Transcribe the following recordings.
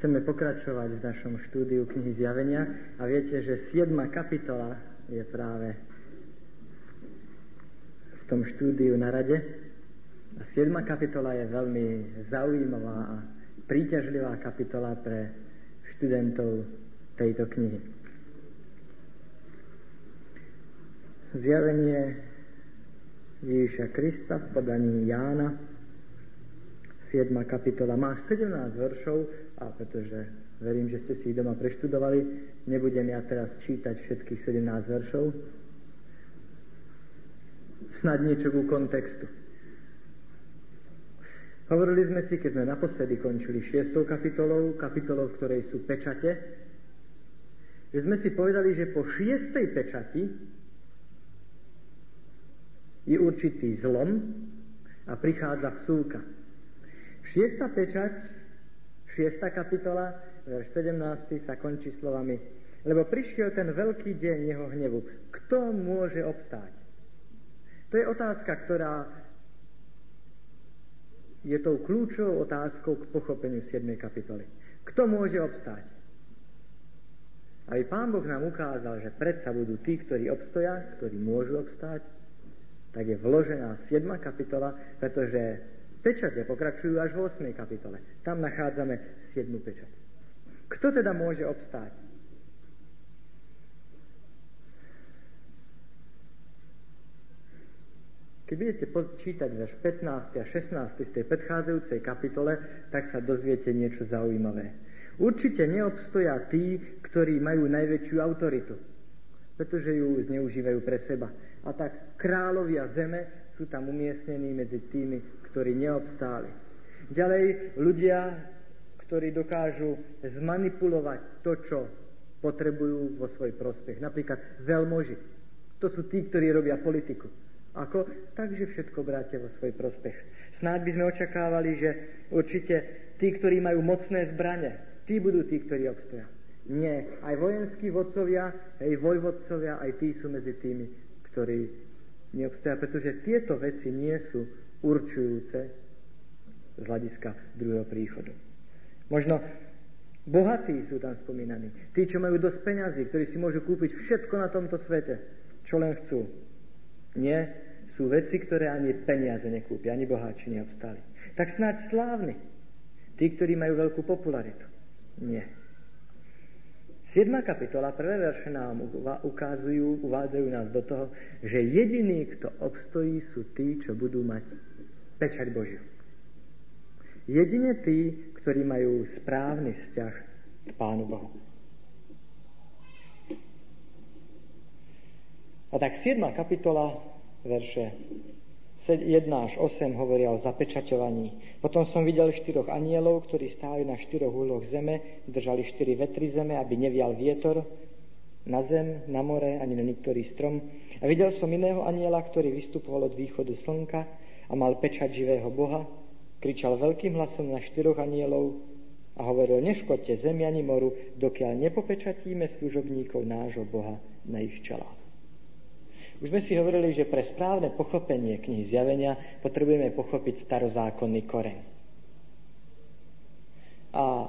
Chceme pokračovať v našom štúdiu knihy Zjavenia a viete, že 7. kapitola je práve v tom štúdiu na rade. A 7. kapitola je veľmi zaujímavá a príťažlivá kapitola pre študentov tejto knihy. Zjavenie Ježiša Krista v podaní Jána. 7. kapitola má 17 veršov, a pretože verím, že ste si ich doma preštudovali, nebudem ja teraz čítať všetkých 17 veršov. Snad niečo ku kontextu. Hovorili sme si, keď sme naposledy končili 6. kapitolou, v ktorej sú pečate, že sme si povedali, že po 6. pečati je určitý zlom a prichádza vsúka. 6. pečať, 6. kapitola, verš 17. sa končí slovami: lebo prišiel ten veľký deň jeho hnevu. Kto môže obstáť? To je otázka, ktorá je tou kľúčovou otázkou k pochopeniu 7. kapitoly. Kto môže obstáť? Aby Pán Boh nám ukázal, že predsa budú tí, ktorí obstoja, ktorí môžu obstáť, tak je vložená 7. kapitola, pretože pečate pokračujú až v 8. kapitole. Tam nachádzame 7. pečať. Kto teda môže obstáť? Keď budete počítať až 15. a 16. z tej predchádzajúcej kapitole, tak sa dozviete niečo zaujímavé. Určite neobstoja tí, ktorí majú najväčšiu autoritu, pretože ju zneužívajú pre seba. A tak kráľovia zeme sú tam umiestnení medzi tými, ktorí neobstáli. Ďalej ľudia, ktorí dokážu zmanipulovať to, čo potrebujú vo svoj prospech. Napríklad veľmoži. To sú tí, ktorí robia politiku. Ako? Takže všetko bráte vo svoj prospech. Snáď by sme očakávali, že určite tí, ktorí majú mocné zbrane, tí budú tí, ktorí obstoja. Nie. Aj vojenskí vodcovia, aj vojvodcovia, aj tí sú medzi tými, ktorí neobstoja. Pretože tieto veci nie sú určujúce z hľadiska druhého príchodu. Možno bohatí sú tam spomínaní. Tí, čo majú dosť peňazí, ktorí si môžu kúpiť všetko na tomto svete, čo len chcú. Nie, sú veci, ktoré ani peniaze nekúpia, ani boháči neobstali. Tak snáď slávni. Tí, ktorí majú veľkú popularitu. Nie. 7. kapitola, prvé verše nám uvádzajú nás do toho, že jediní, kto obstojí, sú tí, čo budú mať pečať Božiu. Jedine tí, ktorí majú správny vzťah k Pánu Bohu. A tak 7. kapitola, verše 1 až 8 hovoria o zapečaťovaní. Potom som videl 4 anielov, ktorí stáli na 4 uhloch zeme, držali 4 vetry zeme, aby nevial vietor na zem, na more, ani na niektorý strom. A videl som iného aniela, ktorý vystupoval od východu slnka a mal pečať živého Boha, kričal veľkým hlasom na 4 anielov a hovoril: neškodte zemi ani moru, dokiaľ nepopečatíme služobníkov nášho Boha na ich čelách. Už sme si hovorili, že pre správne pochopenie knihy Zjavenia potrebujeme pochopiť starozákonný koreň. A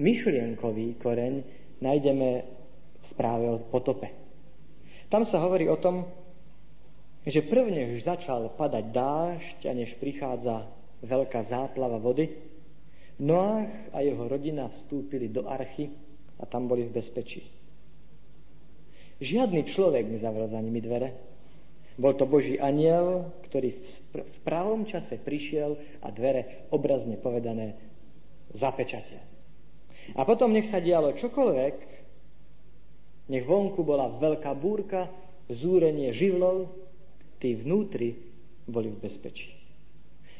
myšlienkový koreň nájdeme v správe o potope. Tam sa hovorí o tom, že prvnež začal padať dážď a než prichádza veľká záplava vody, Noach a jeho rodina vstúpili do archy a tam boli v bezpečí. Žiadny človek nezavrel za nimi dvere. Bol to Boží anjel, ktorý v pravom čase prišiel a dvere, obrazne povedané, zapečatil. A potom nech sa dialo čokoľvek, nech vonku bola veľká búrka, zúrenie živlov, tí vnútri boli v bezpečí.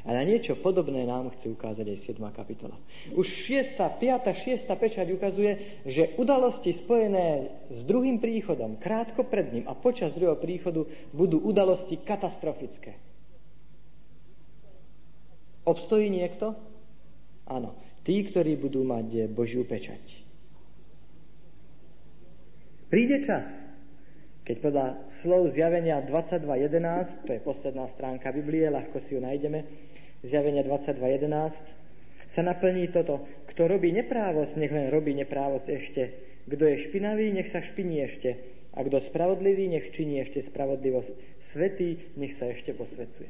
A na niečo podobné nám chce ukázať aj 7. kapitola. Už 5. 6. pečať ukazuje, že udalosti spojené s druhým príchodom, krátko pred ním a počas druhého príchodu, budú udalosti katastrofické. Obstojí niekto? Áno. Tí, ktorí budú mať Božiu pečať. Príde čas, keď podľa slov Zjavenia 22.11, to je posledná stránka Biblie, ľahko si ju nájdeme, Zjavenia 22.11, sa naplní toto: Kto Kto robí neprávosť, nech len robí neprávosť ešte. Kto je špinavý, nech sa špiní ešte. A kto spravodlivý, nech činí ešte spravodlivosť. Svätý, nech sa ešte posvecuje.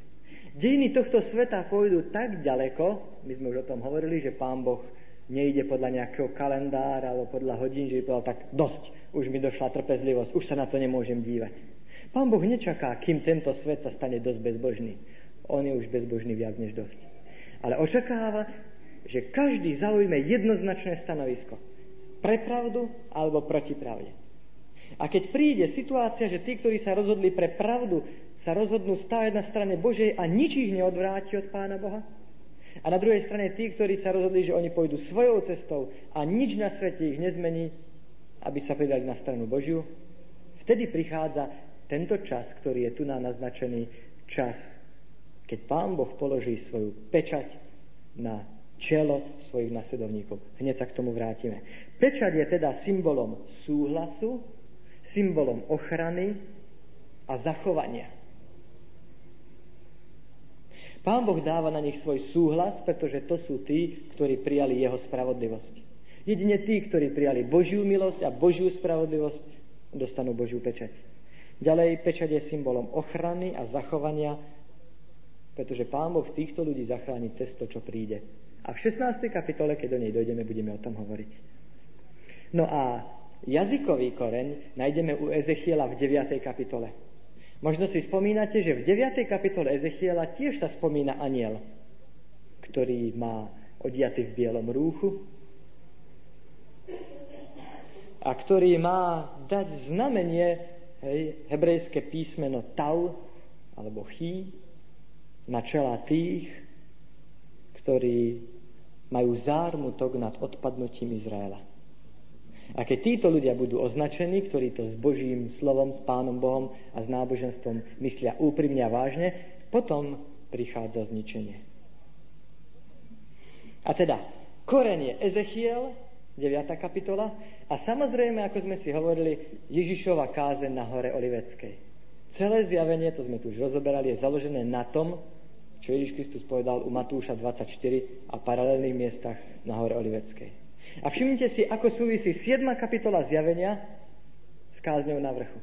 Dejiny tohto sveta pôjdu tak ďaleko, my sme už o tom hovorili, že Pán Boh nejde podľa nejakého kalendára alebo podľa hodín, že by povedal tak dosť, už mi došla trpezlivosť, už sa na to nemôžem dívať. Pán Boh nečaká, kým tento svet sa stane dosť bezbožný. On je už bezbožný viac než dosť. Ale očakáva, že každý zaujme jednoznačné stanovisko. Pre pravdu alebo proti pravde. A keď príde situácia, že tí, ktorí sa rozhodli pre pravdu, sa rozhodnú stáť na strane Božej a nič ich neodvráti od Pána Boha. A na druhej strane tí, ktorí sa rozhodli, že oni pôjdu svojou cestou a nič na svete ich nezmení, aby sa pridali na stranu Božiu, vtedy prichádza tento čas, ktorý je tu nám naznačený, čas, keď Pán Boh položí svoju pečať na čelo svojich nasledovníkov. Hneď sa k tomu vrátime. Pečať je teda symbolom súhlasu, symbolom ochrany a zachovania. Pán Boh dáva na nich svoj súhlas, pretože to sú tí, ktorí prijali jeho spravodlivosť. Jedine tí, ktorí prijali Božiu milosť a Božiu spravodlivosť, dostanú Božiu pečať. Ďalej, pečať je symbolom ochrany a zachovania, pretože Pán Boh týchto ľudí zachráni cez to, čo príde. A v 16. kapitole, keď do nej dojdeme, budeme o tom hovoriť. No a jazykový koreň nájdeme u Ezechiela v 9. kapitole. Možno si spomínate, že v 9. kapitole Ezechiela tiež sa spomína anjel, ktorý má odiaty v bielom rúchu a ktorý má dať znamenie, hebrejské písmeno Tau alebo Chi na čela tých, ktorí majú zármutok nad odpadnutím Izraela. A keď títo ľudia budú označení, ktorí to s Božím slovom, s Pánom Bohom a s náboženstvom myslia úprimne a vážne, potom prichádza zničenie. A teda, koreň je Ezechiel, 9. kapitola, a samozrejme, ako sme si hovorili, Ježišova kázeň na hore Oliveckej. Celé zjavenie, to sme tu už rozoberali, je založené na tom, čo Ježiš Kristus povedal u Matúša 24 a paralelných miestach na hore Oliveckej. A všimnite si, ako súvisí 7. kapitola zjavenia s kázňou na vrchu.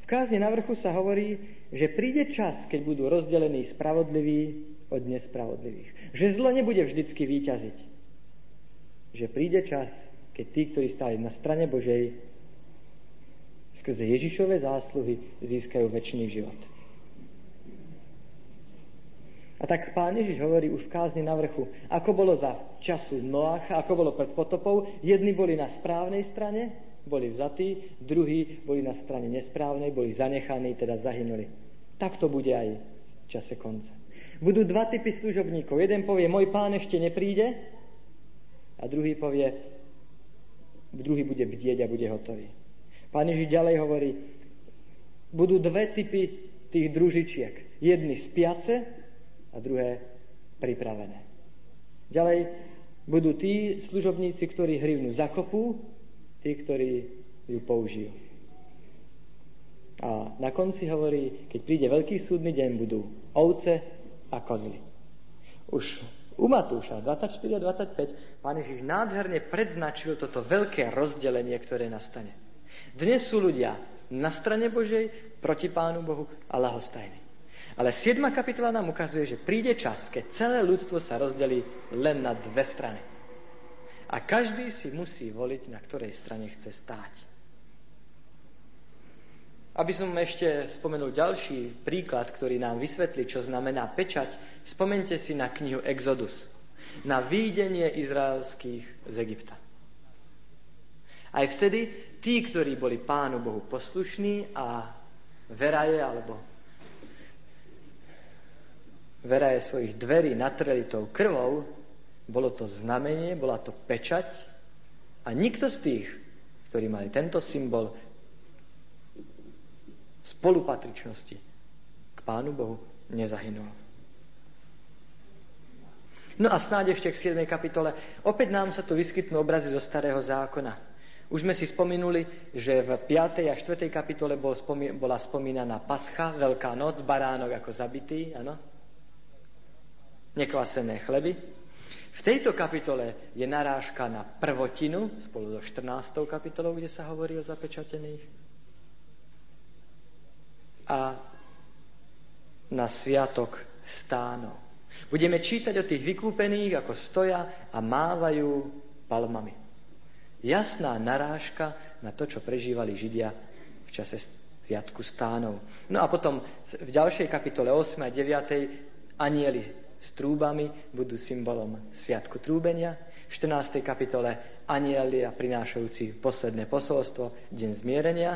V kázni na vrchu sa hovorí, že príde čas, keď budú rozdelení spravodliví od nespravodlivých. Že zlo nebude vždycky víťaziť. Že príde čas, keď tí, ktorí stáli na strane Božej, skrze Ježišove zásluhy získajú večný život. A tak Pán Ježiš hovorí už v kázni na vrchu, ako bolo za času Noacha, ako bolo pred potopou, jedni boli na správnej strane, boli vzatí, druhí boli na strane nesprávnej, boli zanechaní, teda zahynuli. Tak to bude aj v čase konca. Budú dva typy služobníkov. Jeden povie, môj Pán ešte nepríde, a druhý povie, druhý bude bdieť a bude hotový. Pán Ježiš ďalej hovorí, budú dve typy tých družičiek. Jedni spiace a druhé pripravené. Ďalej budú tí služobníci, ktorí hrivnu zakopú, tí, ktorí ju použijú. A na konci hovorí, keď príde veľký súdny deň, budú ovce a kozly. Už u Matúša 24 a 25 Pán Ježiš nádherne predznačil toto veľké rozdelenie, ktoré nastane. Dnes sú ľudia na strane Božej, proti Pánu Bohu a lahostajní. Ale 7. kapitola nám ukazuje, že príde čas, keď celé ľudstvo sa rozdelí len na dve strany. A každý si musí voliť, na ktorej strane chce stáť. Aby som ešte spomenul ďalší príklad, ktorý nám vysvetlí, čo znamená pečať, spomente si na knihu Exodus, na výjdenie izraelských z Egypta. Aj vtedy tí, ktorí boli Pánu Bohu poslušní a veraje alebo veraje svojich dverí natreli tou krvou, bolo to znamenie, bola to pečať a nikto z tých, ktorí mali tento symbol spolupatričnosti k Pánu Bohu, nezahynul. No a snáď ešte k 7. kapitole. Opäť nám sa tu vyskytnú obrazy zo Starého zákona. Už sme si spomenuli, že v 5. a 4. kapitole bola spomínaná Pascha, Veľká noc, baránok ako zabitý, áno? Nekvasené chleby. V tejto kapitole je narážka na prvotinu, spolu so 14. kapitolou, kde sa hovorí o zapečatených, a na sviatok stánov. Budeme čítať o tých vykúpených, ako stoja a mávajú palmami. Jasná narážka na to, čo prežívali Židia v čase sviatku stánov. No a potom v ďalšej kapitole 8 a 9 anjeli s trúbami budú symbolom sviatku trúbenia. V 14. kapitole anjeli a prinášajúci posledné posolstvo, deň zmierenia.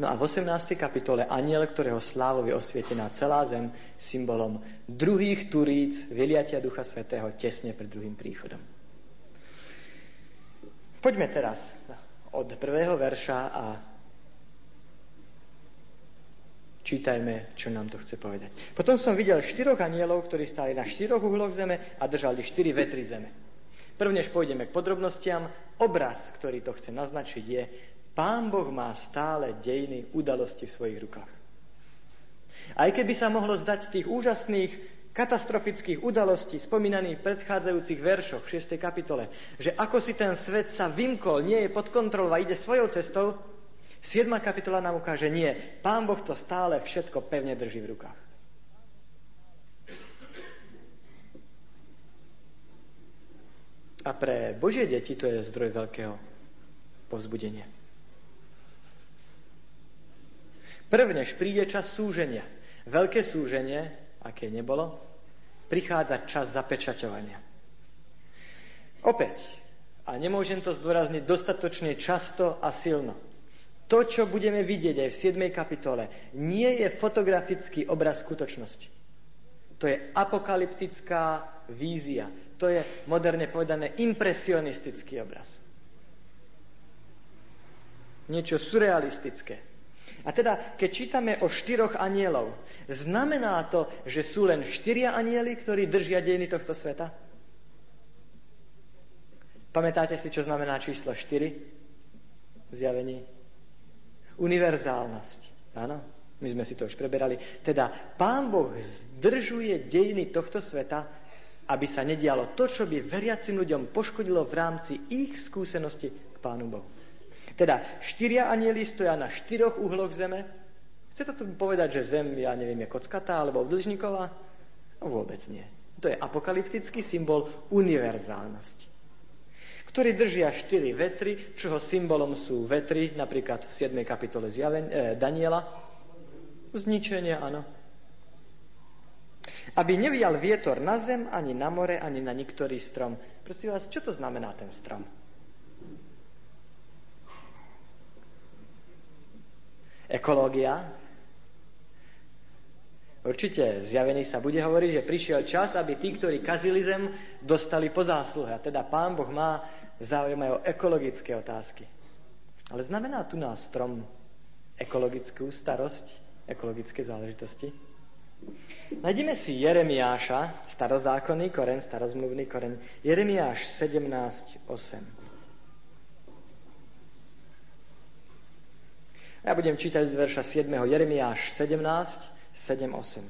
No a v 18. kapitole anjel, ktorého slávou je osvietená celá zem, symbolom druhých turíc, vyliatia Ducha Svätého tesne pred druhým príchodom. Poďme teraz od prvého verša a čítajme, čo nám to chce povedať. Potom som videl 4 anjelov, ktorí stáli na 4 uhloch zeme a držali 4 vetry zeme. Prv než pôjdeme k podrobnostiam, obraz, ktorý to chce naznačiť, je: Pán Boh má stále dejiny udalosti v svojich rukách. Aj keby sa mohlo zdať z tých úžasných, katastrofických udalostí spomínaných v predchádzajúcich veršoch v 6. kapitole, že ako si ten svet sa vymkol, nie je pod kontrolou a ide svojou cestou, 7. kapitola nám ukáže, nie, Pán Boh to stále všetko pevne drží v rukách. A pre Božie deti to je zdroj veľkého povzbudenia. Prvnež príde čas súženia. Veľké súženie, aké nebolo, prichádza čas zapečaťovania. Opäť, a nemôžem to zdôrazniť dostatočne často a silno, to, čo budeme vidieť aj v 7. kapitole, nie je fotografický obraz skutočnosti. To je apokalyptická vízia. To je, moderne povedané, impresionistický obraz. Niečo surrealistické. A teda, keď čítame o 4 anjelov, znamená to, že sú len 4 anjeli, ktorí držia dejiny tohto sveta? Pamätáte si, čo znamená číslo 4 v Zjavení? Univerzálnosť. Áno, my sme si to už preberali. Teda, Pán Boh zdržuje dejiny tohto sveta, aby sa nedialo to, čo by veriacim ľuďom poškodilo v rámci ich skúsenosti k Pánu Bohu. Teda 4 anjeli stoja na 4 uhloch zeme. Chce to tu povedať, že zem, ja neviem, je kockatá alebo obdĺžniková? No vôbec nie. To je apokalyptický symbol univerzálnosti, ktorý držia 4 vetry, čoho symbolom sú vetry, napríklad v 7. kapitole Daniela. Zničenie, áno. Aby nevial vietor na zem, ani na more, ani na niktorý strom. Prosím vás, čo to znamená ten strom? Ekológia. Určite zjavený sa bude hovoriť, že prišiel čas, aby tí, ktorí kazili zem, dostali po zásluhe. Teda Pán Boh má záujem aj o ekologické otázky. Ale znamená tu na strom ekologickú starosť, ekologické záležitosti? Nájdeme si Jeremiáša, starozákonný koreň, starozmluvný koreň. Jeremiáš 17:8. Ja budem čítať z verša 7. Jeremiáš 17:7-8.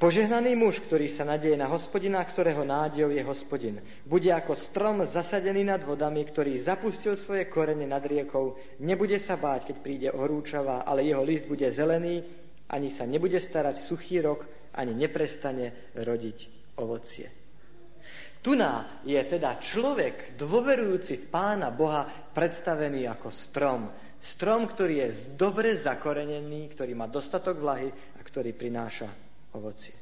Požehnaný muž, ktorý sa nadeje na Hospodina, ktorého nádejou je Hospodin, bude ako strom zasadený nad vodami, ktorý zapustil svoje korene nad riekou, nebude sa báť, keď príde horúčava, ale jeho list bude zelený, ani sa nebude starať suchý rok, ani neprestane rodiť ovocie. Tuná je teda človek, dôverujúci v Pána Boha, predstavený ako strom. Strom, ktorý je dobre zakorenený, ktorý má dostatok vlahy a ktorý prináša ovocie.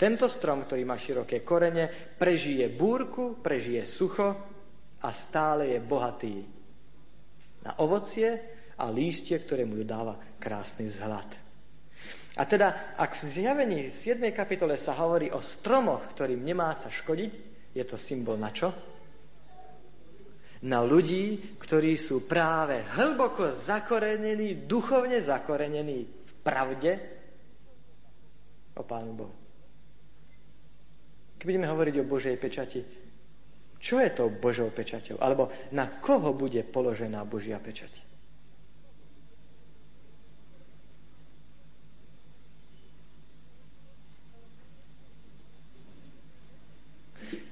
Tento strom, ktorý má široké korene, prežije búrku, prežije sucho a stále je bohatý na ovocie a lístie, ktoré mu dáva krásny vzhľad. A teda, ak v zjavení v 7. kapitole sa hovorí o stromoch, ktorým nemá sa škodiť, je to symbol na čo? Na ľudí, ktorí sú práve hlboko zakorenení, duchovne zakorenení v pravde o Pánu Bohu. Keď budeme hovoriť o Božej pečati, čo je to Božou pečaťou? Alebo na koho bude položená Božia pečať?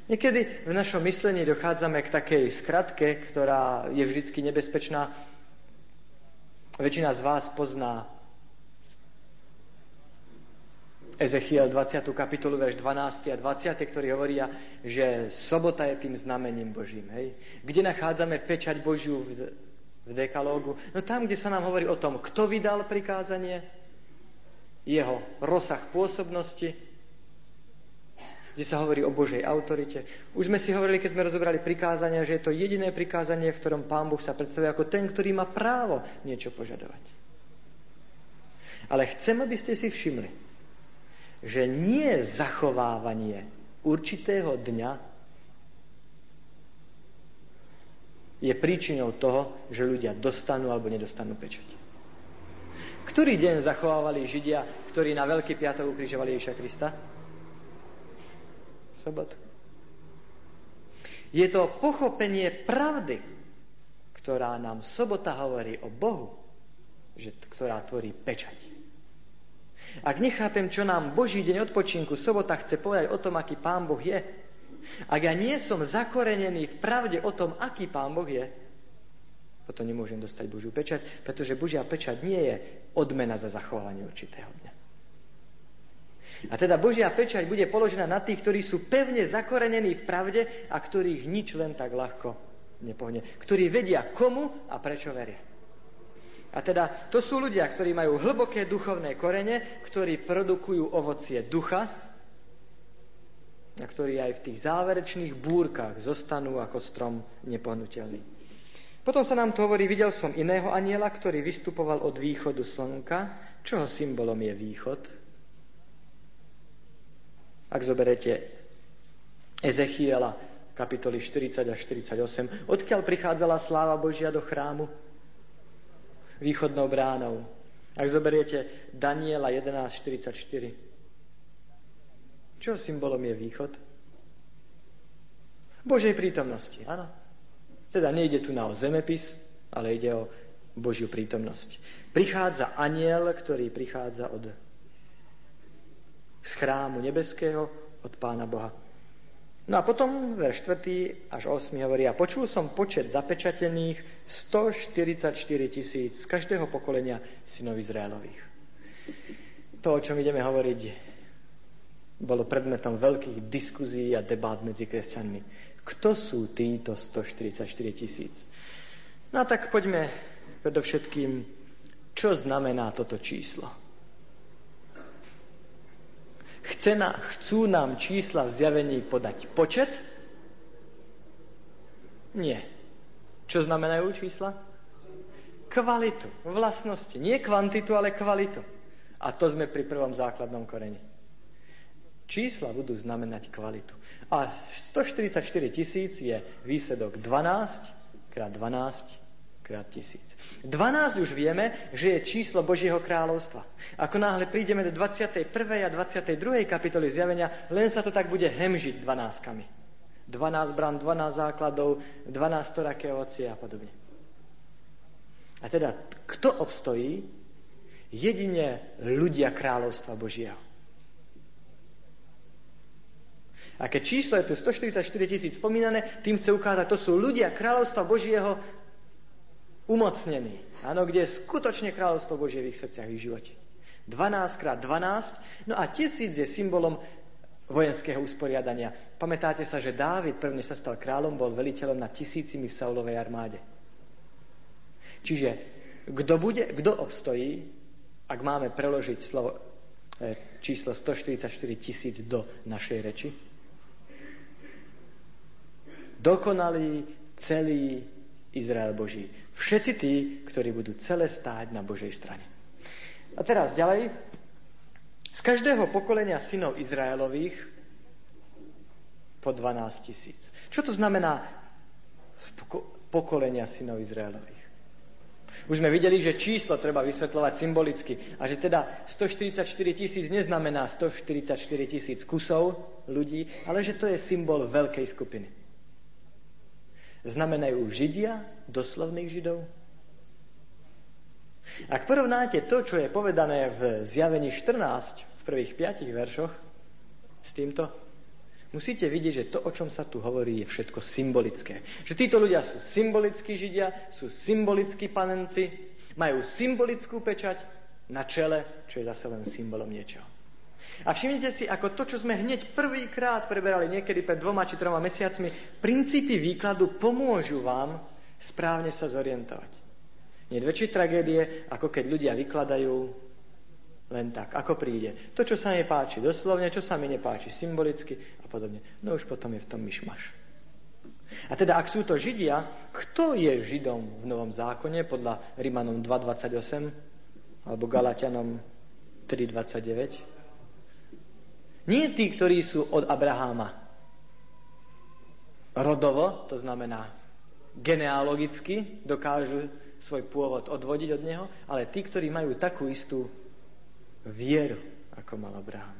Niekedy v našom myslení dochádzame k takej skratke, ktorá je vždycky nebezpečná. Väčšina z vás pozná Ezechiel 20. kapitolu, verš 12 a 20, ktorý hovorí, že sobota je tým znamením Božím. Hej? Kde nachádzame pečať Božiu v dekalógu? No tam, kde sa nám hovorí o tom, kto vydal prikázanie, jeho rozsah pôsobnosti, kde sa hovorí o Božej autorite. Už sme si hovorili, keď sme rozobrali prikázania, že je to jediné prikázanie, v ktorom Pán Boh sa predstavuje ako ten, ktorý má právo niečo požadovať. Ale chcem, aby ste si všimli, že nie zachovávanie určitého dňa je príčinou toho, že ľudia dostanú alebo nedostanú pečať. Ktorý deň zachovávali Židia, ktorí na Veľký piatok ukrižovali Ježiša Krista? Sobotu. Je to pochopenie pravdy, ktorá nám sobota hovorí o Bohu, ktorá tvorí pečať. Ak nechápem, čo nám Boží deň odpočinku sobota chce povedať o tom, aký Pán Boh je, ak ja nie som zakorenený v pravde o tom, aký Pán Boh je, potom nemôžem dostať Božiu pečať, pretože Božia pečať nie je odmena za zachovanie určitého dňa. A teda Božia pečať bude položená na tých, ktorí sú pevne zakorenení v pravde a ktorých nič len tak ľahko nepohne. Ktorí vedia, komu a prečo veria. A teda to sú ľudia, ktorí majú hlboké duchovné korene, ktorí produkujú ovocie ducha a ktorí aj v tých záverečných búrkach zostanú ako strom nepohnutelný. Potom sa nám to hovorí, videl som iného anjela, ktorý vystupoval od východu slnka, čoho symbolom je východ. Ak zoberete Ezechiela, kapitoly 40 až 48, odkiaľ prichádzala sláva Božia do chrámu? Východnou bránou. Ak zoberiete Daniela 11.44. Čo symbolom je východ? Božej prítomnosti, áno. Teda nejde tu na zemepis, ale ide o Božiu prítomnosť. Prichádza anjel, ktorý prichádza z chrámu nebeského, od Pána Boha. No a potom verš 4. až 8. hovorí, a počul som počet zapečatených 144 000 z každého pokolenia synov Izraelových. To, o čom ideme hovoriť, bolo predmetom veľkých diskuzií a debát medzi kresťanmi. Kto sú títo 144 000? No tak poďme predovšetkým, čo znamená toto číslo. Chcú nám čísla v zjavení podať počet? Nie. Čo znamenajú čísla? Kvalitu, vlastnosti. Nie kvantitu, ale kvalitu. A to sme pri prvom základnom koreni. Čísla budú znamenať kvalitu. A 144 000 je výsledok 12 krát 12 krát 1000. 12 už vieme, že je číslo Božieho kráľovstva. Ako náhle prídeme do 21. a 22. kapitoly zjavenia, len sa to tak bude hemžiť 12-kami. 12 brán, 12 základov, 12 storaké ovocie a podobne. A teda, kto obstojí? Jedine ľudia kráľovstva Božieho. A keď číslo je tu 144 000 spomínané, tým chce ukázať, to sú ľudia kráľovstva Božieho umocnený. Áno, kde je skutočne kráľovstvo Božie v ich srdciach, v ich živote. 12 krát 12. No a 1000 je symbolom vojenského usporiadania. Pamätáte sa, že Dávid, prvne sa stal kráľom, bol veliteľom nad 1000 v Saulovej armáde. Čiže kto obstojí, ak máme preložiť číslo 144 000 do našej reči? Dokonalý, celý Izrael Boží. Všetci tí, ktorí budú celé stáť na Božej strane. A teraz ďalej. Z každého pokolenia synov Izraelových po 12 000. Čo to znamená pokolenia synov Izraelových? Už sme videli, že číslo treba vysvetľovať symbolicky. A že teda 144 000 neznamená 144 000 kusov ľudí, ale že to je symbol veľkej skupiny. Znamenajú Židia, doslovných Židov? Ak porovnáte to, čo je povedané v zjavení 14, v prvých 5 veršoch, s týmto, musíte vidieť, že to, o čom sa tu hovorí, je všetko symbolické. Že títo ľudia sú symbolickí Židia, sú symbolickí panenci, majú symbolickú pečať na čele, čo je zase len symbolom niečoho. A všimnite si, ako to, čo sme hneď prvýkrát preberali niekedy pred 2 či 3 mesiacmi, princípy výkladu pomôžu vám správne sa zorientovať. Nie je väčšie tragédie, ako keď ľudia vykladajú len tak, ako príde. To, čo sa mi páči doslovne, čo sa mi nepáči symbolicky a podobne. No už potom je v tom myšmaš. A teda, ak sú to Židia, kto je Židom v Novom zákone podľa Rimanom 2.28 alebo Galatianom 3.29? Nie tí, ktorí sú od Abraháma. Rodovo, to znamená genealogicky, dokážu svoj pôvod odvodiť od neho, ale tí, ktorí majú takú istú vieru, ako mal Abraham.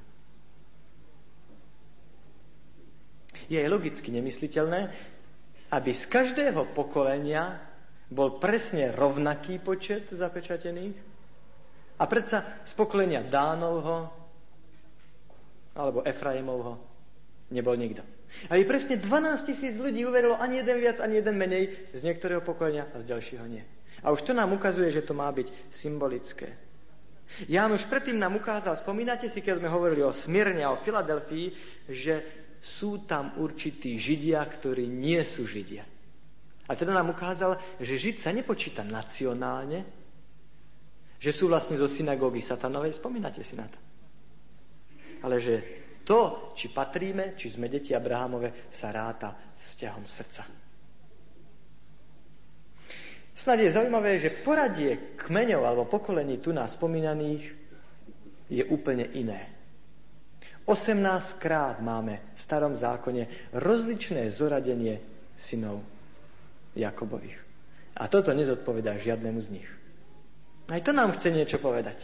Je logicky nemysliteľné, aby z každého pokolenia bol presne rovnaký počet zapečatených a predsa z pokolenia Dánovho alebo Efraimovho nebol nikto. Aby presne 12 000 ľudí uverilo ani jeden viac, ani jeden menej z niektorého pokolenia a z ďalšieho nie. A už to nám ukazuje, že to má byť symbolické. Ján už predtým nám ukázal, spomínate si, keď sme hovorili o Smyrne a o Filadelfii, že sú tam určití Židia, ktorí nie sú Židia. A teda nám ukázal, že Žid sa nepočíta nacionálne, že sú vlastne zo synagógy satanovej, spomínate si na to. Ale že to, či patríme, či sme deti Abrahamove, sa ráta vzťahom srdca. Snad je zaujímavé, že poradie kmeňov alebo pokolení tu nás spomínaných je úplne iné. 18-krát máme v Starom zákone rozličné zoradenie synov Jakobových. A toto nezodpovedá žiadnemu z nich. Aj to nám chce niečo povedať.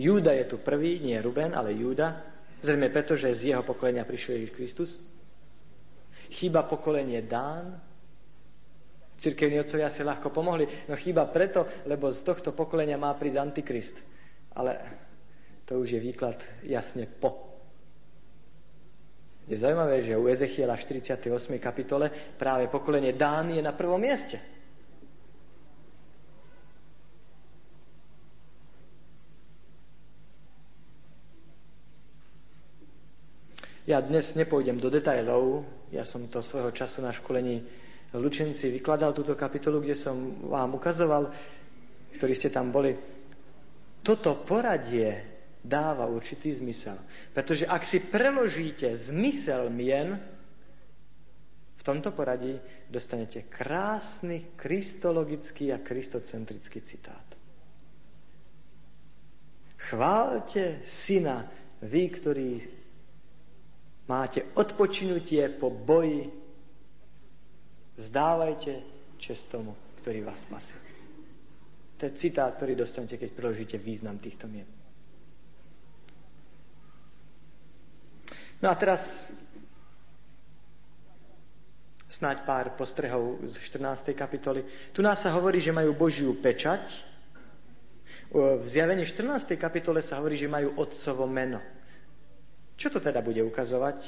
Júda je tu prvý, nie Ruben, ale Júda, zrejme preto, že z jeho pokolenia prišiel Ježiš Kristus. Chýba pokolenie Dán. Cirkevní otcovia si ľahko pomohli, no chýba preto, lebo z tohto pokolenia má prísť Antikrist. Ale to už je výklad jasne po. Je zaujímavé, že u Ezechiela v 48. kapitole práve pokolenie Dán je na prvom mieste. Ja dnes nepôjdem do detailov, ja som to svojho času na školení Lučenci vykladal túto kapitolu, kde som vám ukazoval, ktorí ste tam boli. Toto poradie dáva určitý zmysel. Pretože ak si preložíte zmysel mien, v tomto poradí dostanete krásny kristologický a kristocentrický citát. Chváľte syna, vy, ktorí máte odpočinutie po boji. Vzdávajte čest tomu, ktorý vás spasil. To je citát, ktorý dostanete, keď preložíte význam týchto mien. No a teraz snáď pár postrehov z 14. kapitoly. Tu nás sa hovorí, že majú Božiu pečať. V Zjavení 14. kapitole sa hovorí, že majú otcovo meno. Čo to teda bude ukazovať?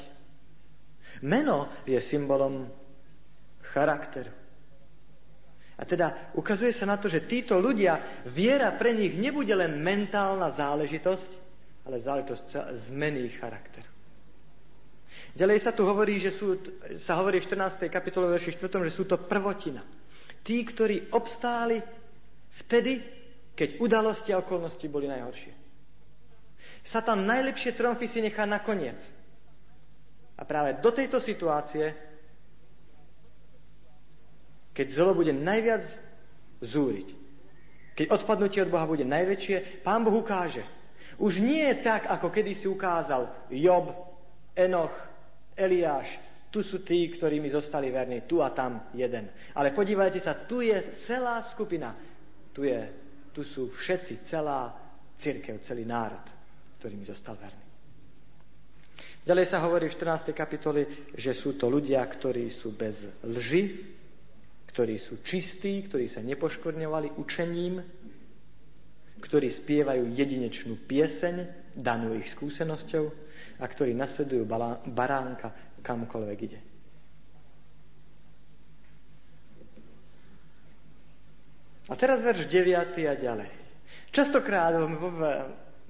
Meno je symbolom charakteru. A teda ukazuje sa na to, že títo ľudia, viera pre nich nebude len mentálna záležitosť, ale záležitosť zmeny charakteru. Ďalej sa tu hovorí, že sa hovorí v 14. kapitole verši 4., že sú to prvotina. Tí, ktorí obstáli vtedy, keď udalosti a okolnosti boli najhoršie. Satan najlepšie tromfy si nechá na koniec. A práve do tejto situácie, keď zlo bude najviac zúriť, keď odpadnutie od Boha bude najväčšie, Pán Boh ukáže. Už nie je tak, ako kedysi ukázal Job, Enoch, Eliáš. Tu sú tí, ktorí mi zostali verní. Tu a tam jeden. Ale podívajte sa, tu je celá skupina. Tu sú všetci, celá cirkev, celý národ, ktorý mi zostal verný. Ďalej sa hovorí v 14. kapitoli, že sú to ľudia, ktorí sú bez lži, ktorí sú čistí, ktorí sa nepoškvrňovali učením, ktorí spievajú jedinečnú pieseň, danú ich skúsenosťou a ktorí nasledujú baránka kamkoľvek ide. A teraz verš 9 a ďalej. Častokrát v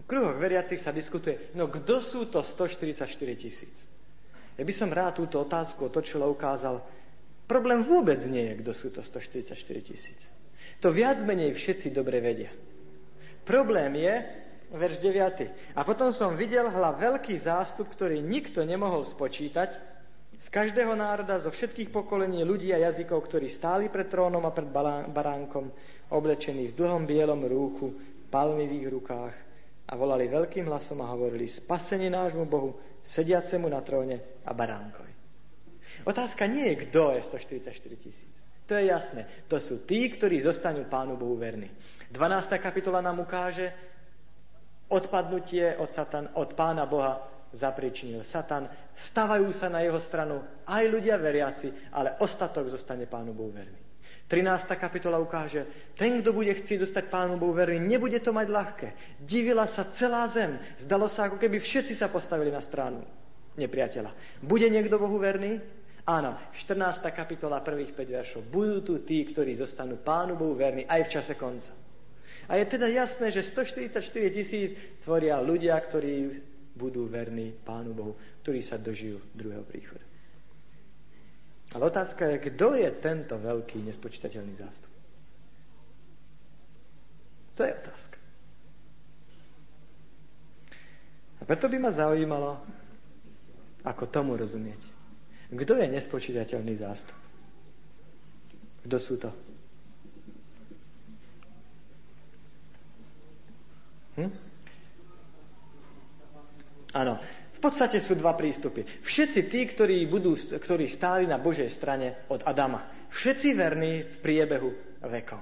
kruhoch veriacich sa diskutuje, no kto sú to 144 000? Ja by som rád túto otázku otočil a ukázal, problém vôbec nie je, kto sú to 144 000. To viac menej všetci dobre vedia. Problém je verš 9. A potom som videl veľký zástup, ktorý nikto nemohol spočítať, z každého národa, zo všetkých pokolení ľudí a jazykov, ktorí stáli pred trónom a pred baránkom, oblečení v dlhom bielom rúchu, palmivých rukách, a volali veľkým hlasom a hovorili: Spasenie nášmu Bohu, sediacemu na tróne a baránkovi. Otázka nie je, kto je 144 000. To je jasné. To sú tí, ktorí zostanú Pánu Bohu verní. 12. kapitola nám ukáže, odpadnutie od Pána Boha zapričinil Satan. Stavajú sa na jeho stranu aj ľudia veriaci, ale ostatok zostane Pánu Bohu verný. 13. kapitola ukáže, ten, kto bude chcieť zostať Pánu Bohu verný, nebude to mať ľahké. Divila sa celá zem. Zdalo sa, ako keby všetci sa postavili na stranu nepriateľa. Bude niekto Bohu verný? Áno, 14. kapitola, prvých 5 veršov. Budú tu tí, ktorí zostanú Pánu Bohu verní aj v čase konca. A je teda jasné, že 144 000 tvoria ľudia, ktorí budú verní Pánu Bohu, ktorí sa dožijú druhého príchodu. Ale otázka je, kto je tento veľký nespočítateľný zástup? To je otázka. A preto by ma zaujímalo, ako tomu rozumieť. Kto je nespočítateľný zástup? Kto sú to? Áno, v podstate sú dva prístupy. Všetci tí, ktorí stáli na Božej strane od Adama. Všetci verní v priebehu vekov.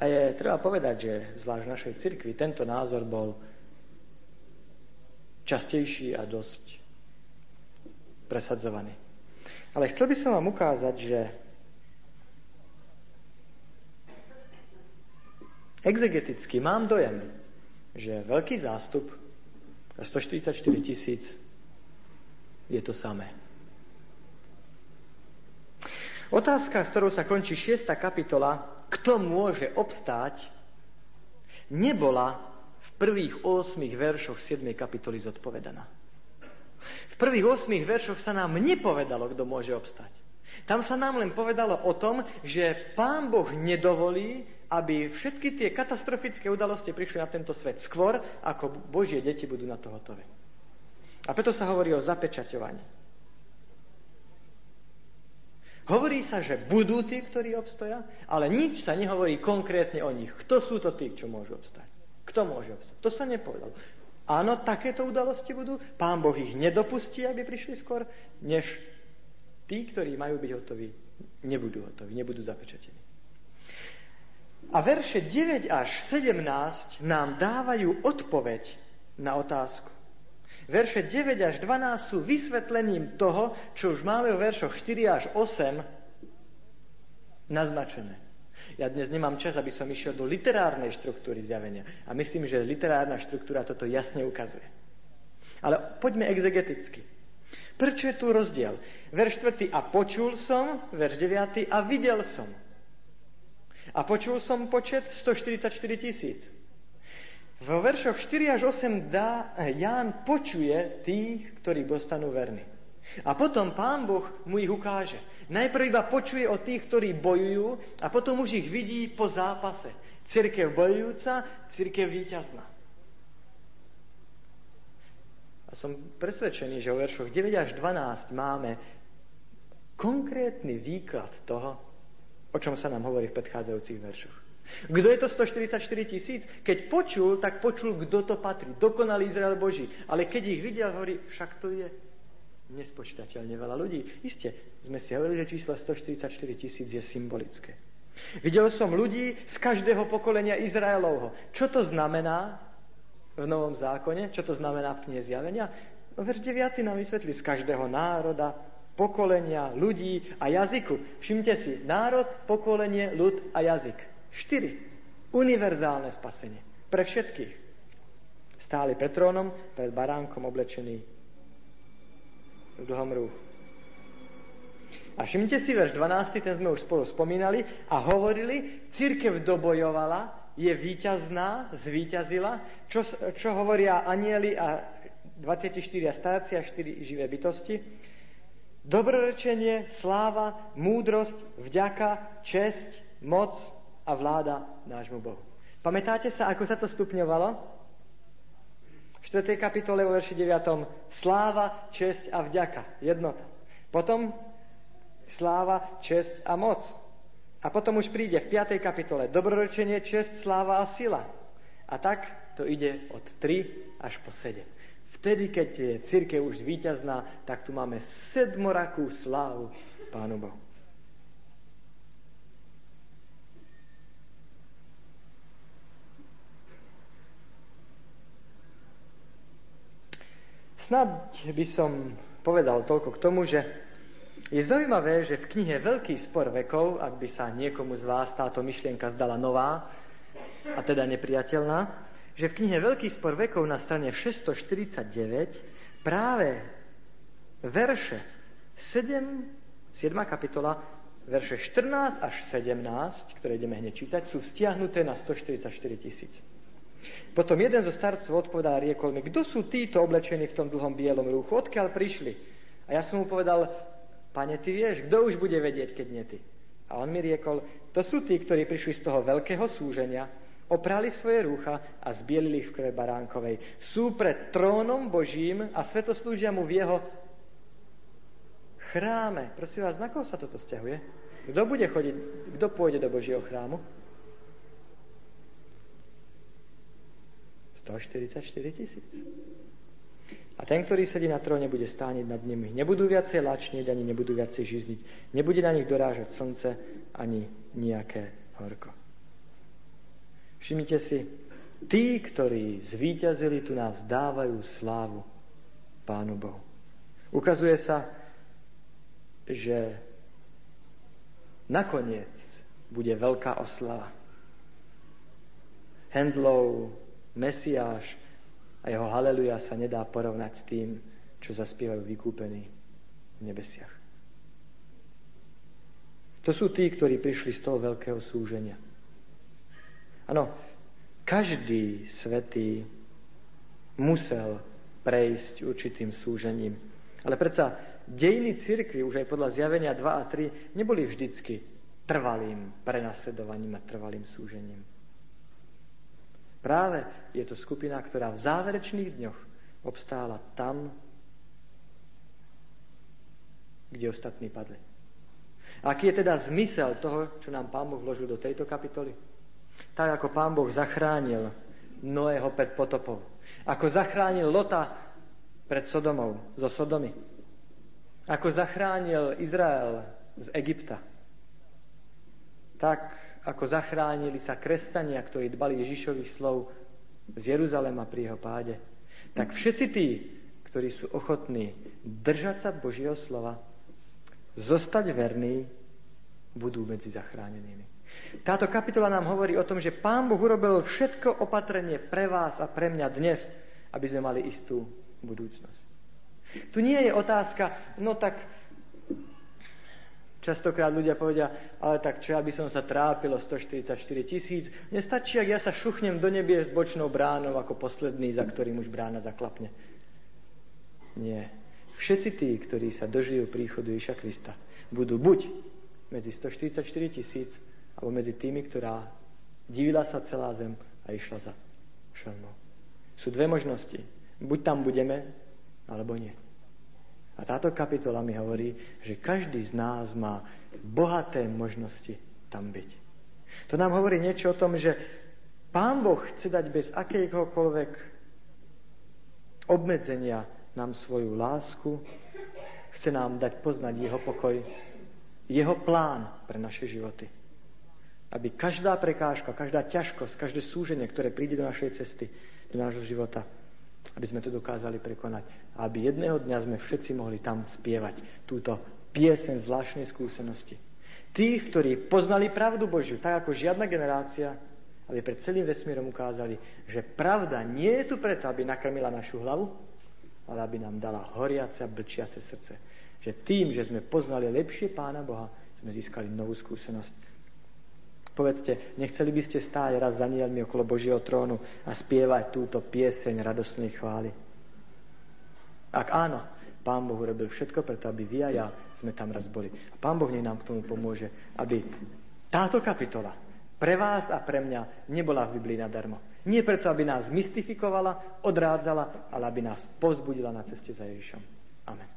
A je treba povedať, že zvlášť v našej cirkvi tento názor bol častejší a dosť presadzovaný. Ale chcel by som vám ukázať, že exegeticky mám dojem, že veľký zástup a 144 000 je to samé. Otázka, s ktorou sa končí 6. kapitola, kto môže obstáť, nebola v prvých 8 veršoch 7. kapitoly zodpovedaná. V prvých 8 veršoch sa nám nepovedalo, kto môže obstáť. Tam sa nám len povedalo o tom, že Pán Boh nedovolí, aby všetky tie katastrofické udalosti prišli na tento svet skôr, ako Božie deti budú na to hotové. A preto sa hovorí o zapečaťovaní. Hovorí sa, že budú tí, ktorí obstoja, ale nič sa nehovorí konkrétne o nich. Kto sú to tí, čo môžu obstať? Kto môže obstať? To sa nepovedalo. Áno, takéto udalosti budú, Pán Boh ich nedopustí, aby prišli skôr, než tí, ktorí majú byť hotoví, nebudú zapečatení. A verše 9 až 17 nám dávajú odpoveď na otázku. Verše 9 až 12 sú vysvetlením toho, čo už máme v veršoch 4 až 8 naznačené. Ja dnes nemám čas, aby som išiel do literárnej štruktúry zjavenia. A myslím, že literárna štruktúra toto jasne ukazuje. Ale poďme exegeticky. Prečo je tu rozdiel? Verš 4. A počul som, verš 9. A videl som. A počul som počet 144 000. Vo veršoch 4 až 8 Ján počuje tých, ktorí dostanú verní. A potom Pán Boh mu ich ukáže. Najprv iba počuje o tých, ktorí bojujú, a potom už ich vidí po zápase. Cirkev bojujúca, cirkev víťazná. A som presvedčený, že vo veršoch 9 až 12 máme konkrétny výklad toho, o čom sa nám hovorí v predchádzajúcich veršoch. Kto je to 144 000? Keď počul, tak počul, kto to patrí. Dokonalý Izrael Boží. Ale keď ich videl, hovorí, však to je nespočítateľne veľa ľudí. Isté, sme si hovorili, že číslo 144 000 je symbolické. Videl som ľudí z každého pokolenia Izraelovho. Čo to znamená v Novom zákone? Čo to znamená v knihe Zjavenia? Verš 9 nám vysvetlí, z každého národa, pokolenia, ľudí a jazyku. Všimte si, národ, pokolenie, ľud a jazyk. 4. Univerzálne spasenie. Pre všetkých. Stáli pred trónom, pred baránkom oblečený v dlhom rúchu. A všimnite si verš 12, ten sme už spolu spomínali a hovorili, cirkev dobojovala, je víťazná, zvíťazila, čo hovoria anjeli a 24 starci a 4 živé bytosti. Dobrorečenie, sláva, múdrosť, vďaka, česť, moc a vláda nášmu Bohu. Pamätáte sa, ako sa to stupňovalo? V 4. kapitole vo verši 9. Sláva, česť a vďaka. Jednota. Potom sláva, česť a moc. A potom už príde v 5. kapitole dobrorečenie, česť, sláva a sila. A tak to ide od 3 až po 7. Vtedy, keď je cirkev už víťazná, tak tu máme sedmorakú slávu Pánu Bohu. Snad by som povedal toľko k tomu, že je zaujímavé, že v knihe Veľký spor vekov, ak by sa niekomu z vás táto myšlienka zdala nová a teda nepriateľná, že v knihe Veľký spor vekov na strane 649 práve verše 7. kapitola, verše 14 až 17, ktoré ideme hneď čítať, sú stiahnuté na 144 000. Potom jeden zo starcov odpovedal a riekol mi, kto sú títo oblečení v tom dlhom bielom rúchu, odkiaľ prišli? A ja som mu povedal, Pane, ty vieš, kto už bude vedieť, keď nie ty? A on mi riekol, to sú tí, ktorí prišli z toho veľkého súženia, oprali svoje rúcha a zbielili ich v krve baránkovej. Sú pred trónom Božím a svetoslúžia mu v jeho chráme. Prosím vás, na koho sa toto sťahuje? Kto bude chodiť, kto pôjde do Božieho chrámu? 144 000. A ten, ktorý sedí na tróne, bude stániť nad nimi. Nebudú viacej lačnieť, ani nebudú viacej žízniť. Nebude na nich dorážať slnce, ani nejaké horko. Všimnite si, tí, ktorí zvíťazili, tu nás dávajú slávu Pánu Bohu. Ukazuje sa, že nakoniec bude veľká oslava. Handlov Mesiáš a jeho haleluja sa nedá porovnať s tým, čo zaspievajú vykúpení v nebesiach. To sú tí, ktorí prišli z toho veľkého súženia. Áno, každý svätý musel prejsť určitým súžením. Ale predsa dejiny cirkvi, už aj podľa Zjavenia 2 a 3, neboli vždycky trvalým prenasledovaním a trvalým súžením. Práve je to skupina, ktorá v záverečných dňoch obstála tam, kde ostatní padli. Aký je teda zmysel toho, čo nám Pán Boh vložil do tejto kapitoly? Tak, ako Pán Boh zachránil Noého pred potopou. Ako zachránil Lota pred Sodomou, zo Sodomy. Ako zachránil Izrael z Egypta. Tak ako zachránili sa kresťania, ktorí dbali Ježišových slov z Jeruzalema pri jeho páde, tak všetci tí, ktorí sú ochotní držať sa Božieho slova, zostať verní, budú medzi zachránenými. Táto kapitola nám hovorí o tom, že Pán Boh urobil všetko opatrenie pre vás a pre mňa dnes, aby sme mali istú budúcnosť. Tu nie je otázka, no tak častokrát ľudia povedia, ale tak čo, aby som sa trápilo 144 000, nestačí, ak ja sa šuchnem do nebie s bočnou bránou ako posledný, za ktorým už brána zaklapne. Nie. Všetci tí, ktorí sa dožijú príchodu Ježiša Krista, budú buď medzi 144 000, alebo medzi tými, ktorá divila sa celá zem a išla za šelmou. Sú dve možnosti. Buď tam budeme, alebo nie. A táto kapitola mi hovorí, že každý z nás má bohaté možnosti tam byť. To nám hovorí niečo o tom, že Pán Boh chce dať bez akéhokoľvek obmedzenia nám svoju lásku, chce nám dať poznať jeho pokoj, jeho plán pre naše životy. Aby každá prekážka, každá ťažkosť, každé súženie, ktoré príde do našej cesty, do nášho života, aby sme to dokázali prekonať. A aby jedného dňa sme všetci mohli tam spievať túto pieseň zvláštnej skúsenosti. Tých, ktorí poznali pravdu Božiu, tak ako žiadna generácia, aby pred celým vesmírom ukázali, že pravda nie je tu preto, aby nakrmila našu hlavu, ale aby nám dala horiace a blčiace srdce. Že tým, že sme poznali lepšie Pána Boha, sme získali novú skúsenosť. Povedzte, nechceli by ste stáť raz za nielmi okolo Božieho trónu a spievať túto pieseň radostnej chvály? Ak áno, Pán Boh urobil všetko preto, aby vy a ja sme tam raz boli. A Pán Boh nech nám k tomu pomôže, aby táto kapitola pre vás a pre mňa nebola v Biblii nadarmo. Nie preto, aby nás mystifikovala, odrádzala, ale aby nás povzbudila na ceste za Ježišom. Amen.